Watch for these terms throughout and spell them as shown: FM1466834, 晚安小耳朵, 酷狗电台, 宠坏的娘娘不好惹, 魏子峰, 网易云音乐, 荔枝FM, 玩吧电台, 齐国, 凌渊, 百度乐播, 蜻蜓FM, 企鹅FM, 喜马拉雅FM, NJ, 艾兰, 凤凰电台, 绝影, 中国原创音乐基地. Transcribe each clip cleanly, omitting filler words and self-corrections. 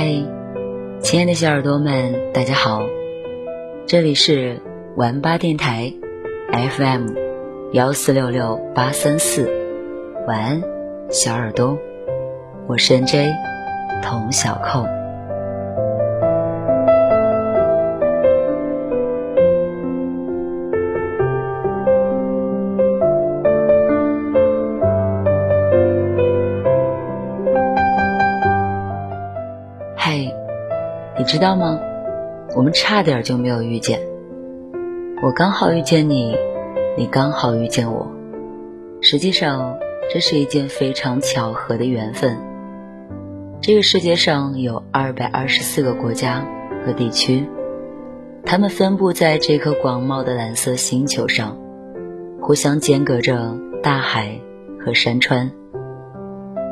嗨，亲爱的小耳朵们，大家好，这里是玩吧电台 FM1466834，晚安，小耳朵，我是 NJ 童小扣。知道吗？我们差点就没有遇见，我刚好遇见你，你刚好遇见我。实际上，这是一件非常巧合的缘分。这个世界上有224个国家和地区，它们分布在这颗广袤的蓝色星球上，互相间隔着大海和山川。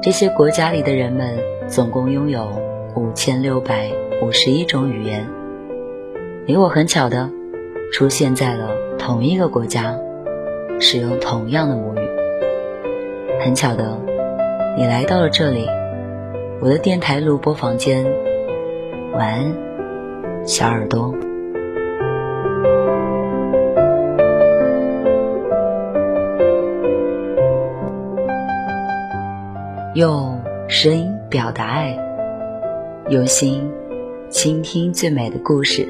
这些国家里的人们总共拥有5651种语言，你我很巧的出现在了同一个国家，使用同样的母语。很巧的，你来到了这里，我的电台录播房间。晚安，小耳朵。用声音表达爱，用心倾听最美的故事。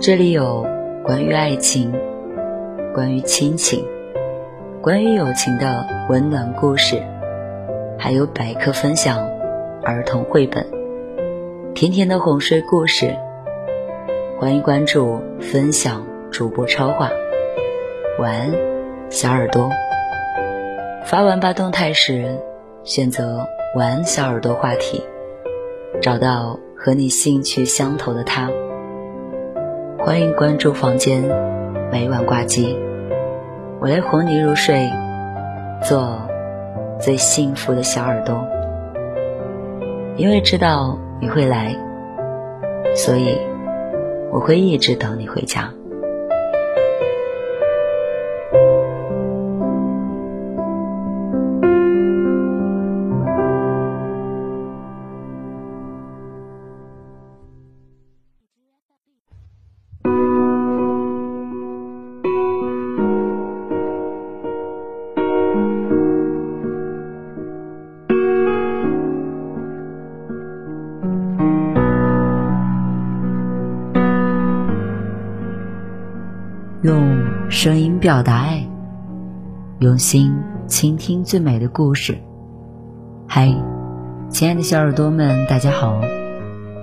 这里有关于爱情，关于亲情，关于友情的温暖故事，还有百科分享、儿童绘本、甜甜的哄睡故事。欢迎关注分享主播超话。晚安，小耳朵。发完吧动态时，选择晚安小耳朵话题，找到和你兴趣相投的他。欢迎关注房间，每晚挂机，我来哄你入睡，做最幸福的小耳朵。因为知道你会来，所以我会一直等你回家。用声音表达爱，用心倾听最美的故事。嗨，亲爱的小耳朵们，大家好，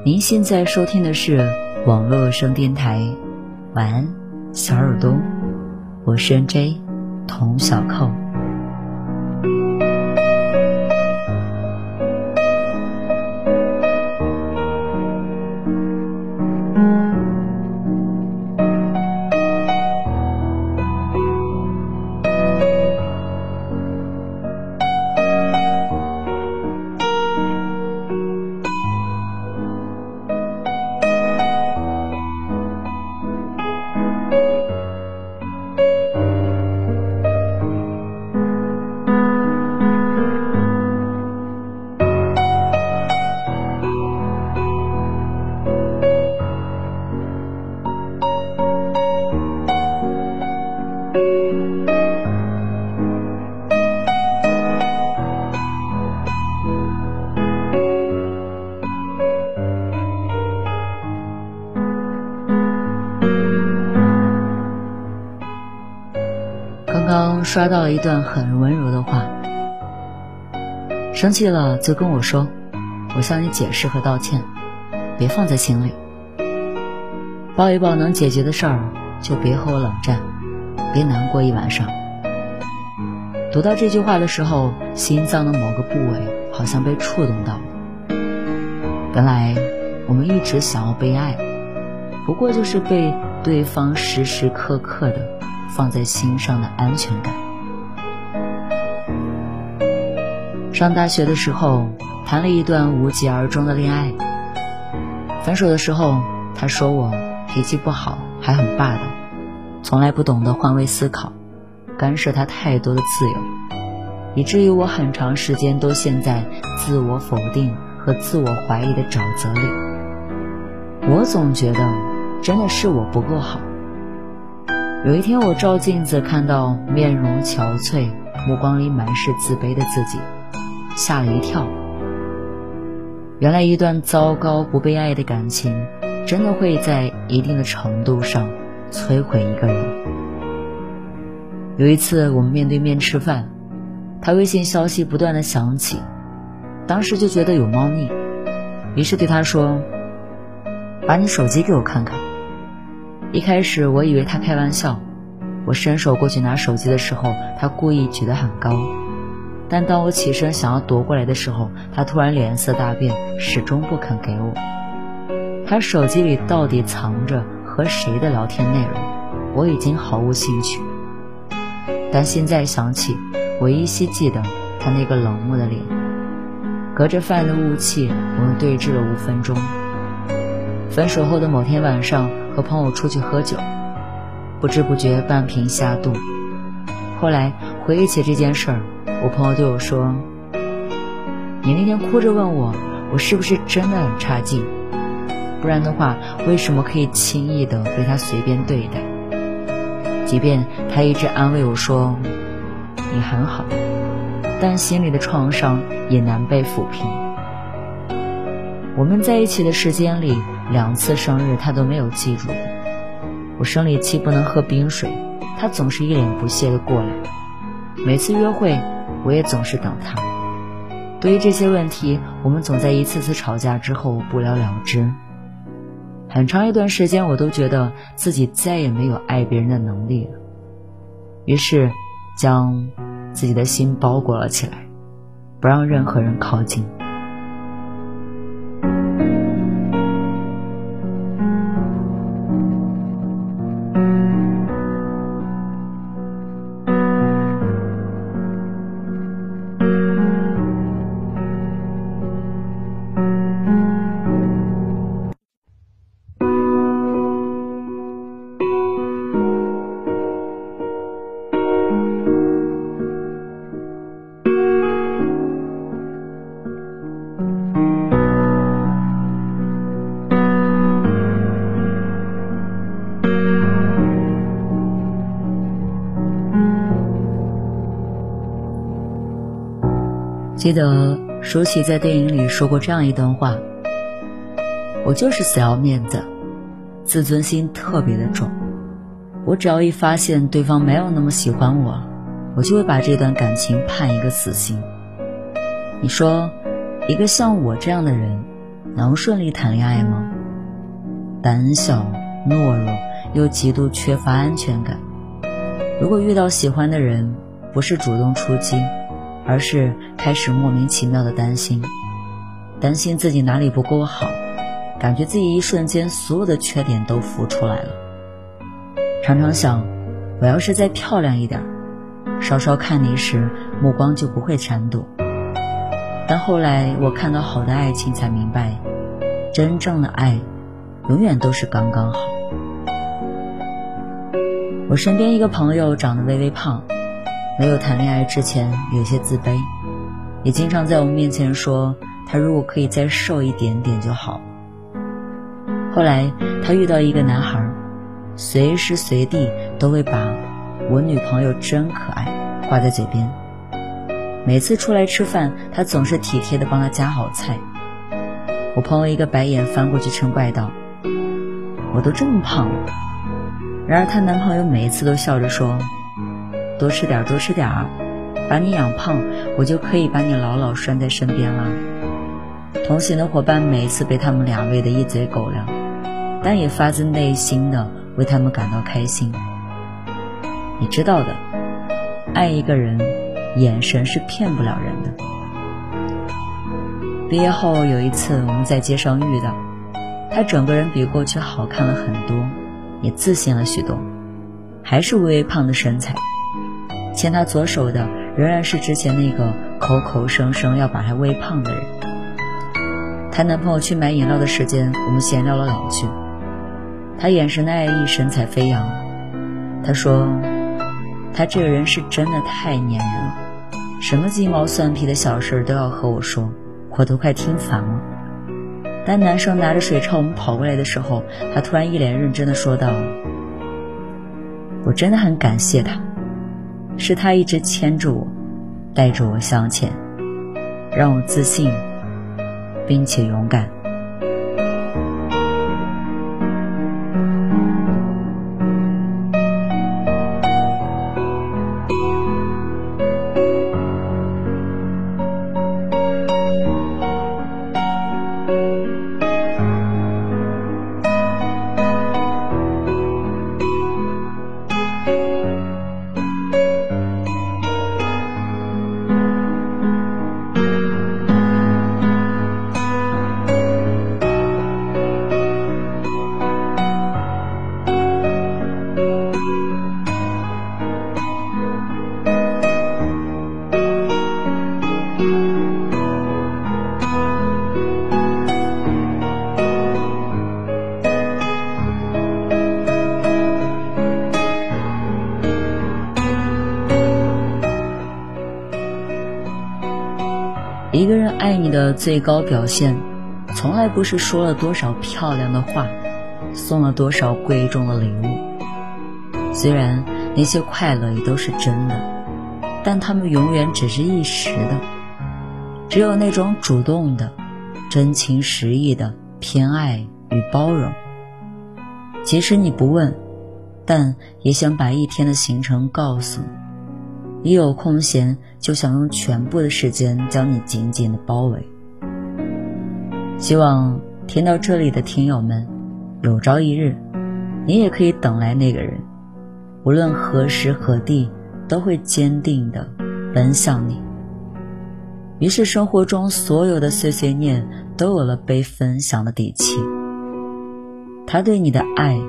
您现在收听的是网络有声电台晚安小耳朵，我是 NJ 童小扣。刷到了一段很温柔的话，生气了就跟我说，我向你解释和道歉，别放在心里。抱一抱能解决的事儿，就别和我冷战，别难过一晚上。读到这句话的时候，心脏的某个部位好像被触动到了。本来我们一直想要被爱，不过就是被对方时时刻刻的放在心上的安全感。上大学的时候，谈了一段无疾而终的恋爱。分手的时候，他说我脾气不好，还很霸道，从来不懂得换位思考，干涉他太多的自由，以至于我很长时间都陷在自我否定和和自我怀疑的沼泽里。我总觉得真的是我不够好。有一天我照镜子，看到面容憔悴，目光里满是自卑的自己，吓了一跳。原来一段糟糕不被爱的感情，真的会在一定的程度上摧毁一个人。有一次我们面对面吃饭，他微信消息不断的响起，当时就觉得有猫腻，于是对他说，把你手机给我看看。一开始我以为他开玩笑，我伸手过去拿手机的时候，他故意举得很高，但当我起身想要夺过来的时候，他突然脸色大变，始终不肯给我。他手机里到底藏着和谁的聊天内容，我已经毫无兴趣，但现在想起，我依稀记得他那个冷漠的脸。隔着饭的雾气，我们对峙了5分钟。分手后的某天晚上，和朋友出去喝酒，不知不觉半瓶下肚。后来回忆起这件事儿，我朋友对我说，你那天哭着问我，我是不是真的很差劲，不然的话为什么可以轻易的被他随便对待，即便他一直安慰我说你很好，但心里的创伤也难被抚平。我们在一起的时间里，2次生日他都没有记住。我生理期不能喝冰水，他总是一脸不屑的过来，每次约会我也总是等他。对于这些问题，我们总在一次次吵架之后不了了之。很长一段时间，我都觉得自己再也没有爱别人的能力了，于是将自己的心包裹了起来，不让任何人靠近。记得舒淇在电影里说过这样一段话，我就是死要面子，自尊心特别的重，我只要一发现对方没有那么喜欢我，我就会把这段感情判一个死刑。你说一个像我这样的人能顺利谈恋爱吗？胆小懦弱又极度缺乏安全感，如果遇到喜欢的人，不是主动出击，而是开始莫名其妙的担心自己哪里不够好，感觉自己一瞬间所有的缺点都浮出来了。常常想，我要是再漂亮一点，稍稍看你时目光就不会闪躲。但后来我看到好的爱情才明白，真正的爱永远都是刚刚好。我身边一个朋友长得微微胖，没有谈恋爱之前有些自卑，也经常在我们面前说，他如果可以再瘦一点点就好。后来他遇到一个男孩，随时随地都会把我女朋友真可爱挂在嘴边，每次出来吃饭，他总是体贴地帮他夹好菜。我朋友一个白眼翻过去嗔怪道，我都这么胖了。然而她男朋友每一次都笑着说，多吃点儿，多吃点儿，把你养胖，我就可以把你牢牢拴在身边了。同行的伙伴每次被他们俩喂得一嘴狗粮，但也发自内心的为他们感到开心。你知道的，爱一个人，眼神是骗不了人的。毕业后有一次我们在街上遇到，他整个人比过去好看了很多，也自信了许多，还是微微胖的身材。牵他左手的仍然是之前那个口口声声要把他喂胖的人。她男朋友去买饮料的时间，我们闲聊了两句，他眼神的爱意，神采飞扬。他说他这个人是真的太粘人了，什么鸡毛蒜皮的小事都要和我说，我都快听烦了。当男生拿着水朝我们跑过来的时候，他突然一脸认真地说道：“我真的很感谢他，是他一直牵着我，带着我向前，让我自信并且勇敢。”一个人爱你的最高表现，从来不是说了多少漂亮的话，送了多少贵重的礼物。虽然那些快乐也都是真的，但他们永远只是一时的。只有那种主动的、真情实意的偏爱与包容，即使你不问，但也想把一天的行程告诉你，一有空闲就想用全部的时间将你紧紧的包围。希望听到这里的听友们，有朝一日你也可以等来那个人，无论何时何地都会坚定的奔向你。于是生活中所有的碎碎念都有了被分享的底气，他对你的爱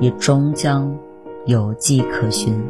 也终将有迹可循。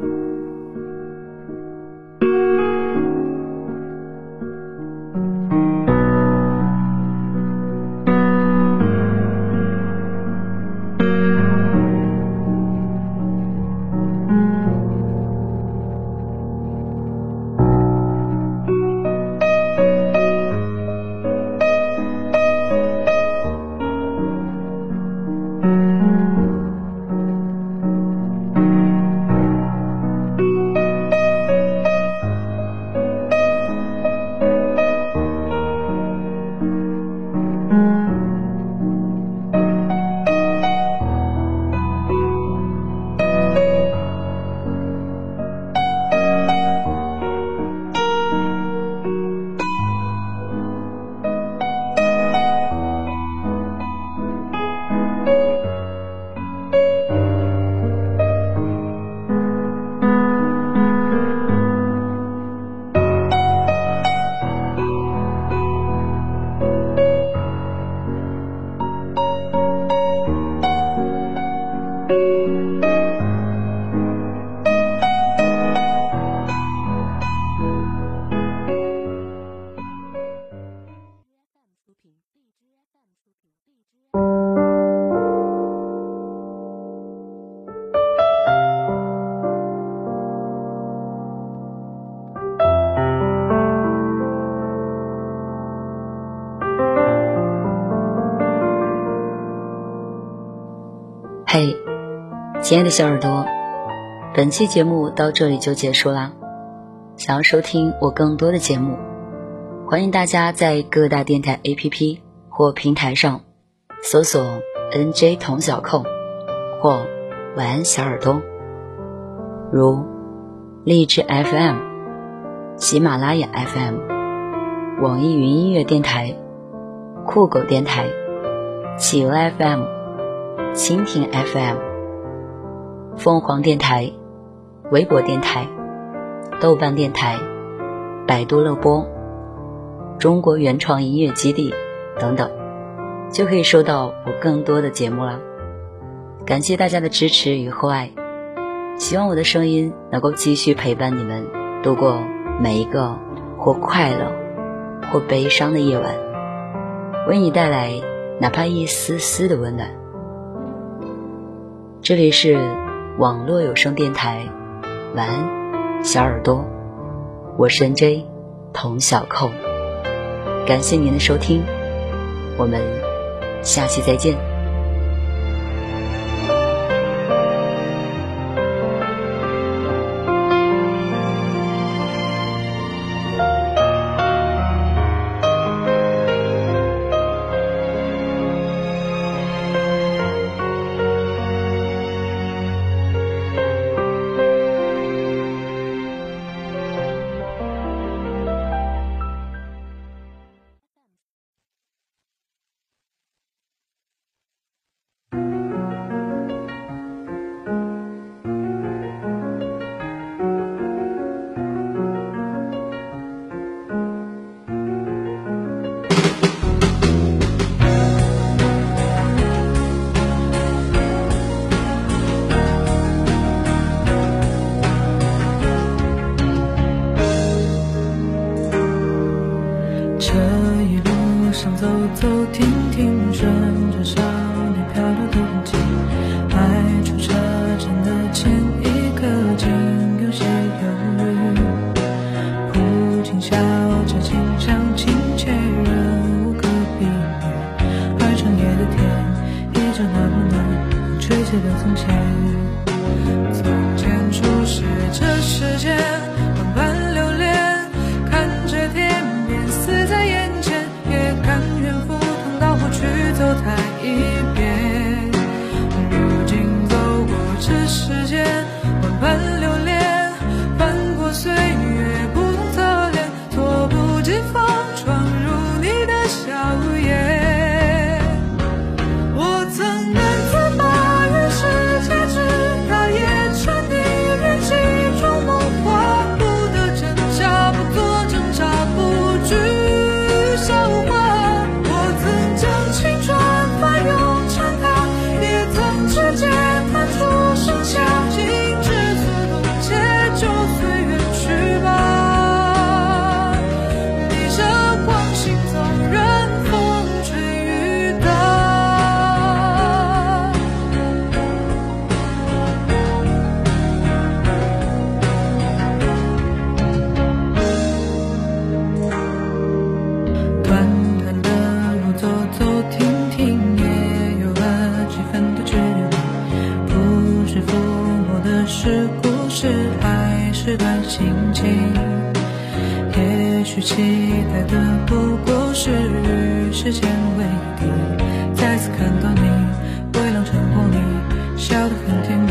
嘿，亲爱的小耳朵，本期节目到这里就结束啦。想要收听我更多的节目，欢迎大家在各大电台 APP 或平台上搜索 NJ 童小控或晚安小耳朵，如荔枝 FM、 喜马拉雅 FM、 网易云音乐电台、酷狗电台、企鹅 FM、蜻蜓 FM、 凤凰电台、微博电台、豆瓣电台、百度乐播、中国原创音乐基地等等，就可以收到我更多的节目啦。感谢大家的支持与厚爱，希望我的声音能够继续陪伴你们度过每一个或快乐或悲伤的夜晚，为你带来哪怕一丝丝的温暖。这里是网络有声电台，晚安小耳朵，我是 NJ 童小扣。感谢您的收听，我们下期再见。走停停，顺着少年漂流痕迹，迈出车站的前一刻，竟有些犹豫。不禁笑着轻唱亲切，人无可比拟。而长夜的天，依旧那么暖，吹起了从前。从前初识这世间，万般留恋，看着天边，似在眼前，也甘愿赴汤蹈火去走它一遍。如今走过这世间，万般留恋，翻过岁月不同侧脸，措不及防闯入你的笑颜。我曾难自拔于世界之大，也沉溺于其中梦话，不得挣扎，不做挣扎，不惧。期待的不过是与时间为敌，再次看到你，微凉晨光里笑得很甜蜜。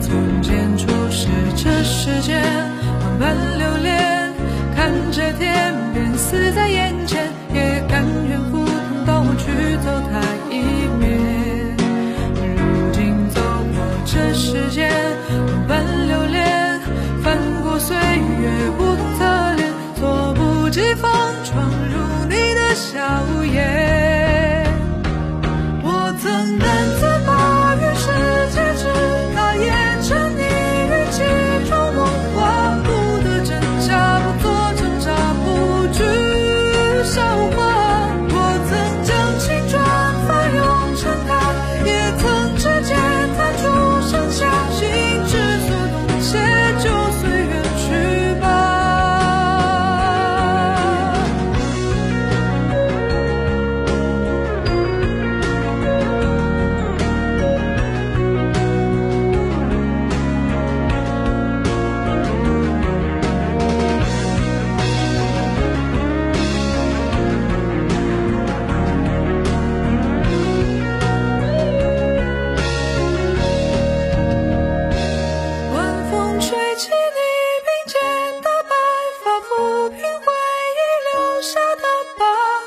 从前初识这世间，万般留恋，看着天边，似在眼前，也甘愿赴汤蹈火去走它一遍。如今走过这世间，万般留恋，翻过岁月不同侧脸。措不及防闯入你的笑颜，我曾难自拔于世界之大，也沉溺于其中梦话，不得挣扎，不做挣扎，不惧笑话。我曾将青春翻涌成她，也曾指尖弹出盛夏，心之所动，且就随缘去吧。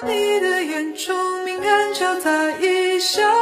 你的眼中敏感，敲打一下。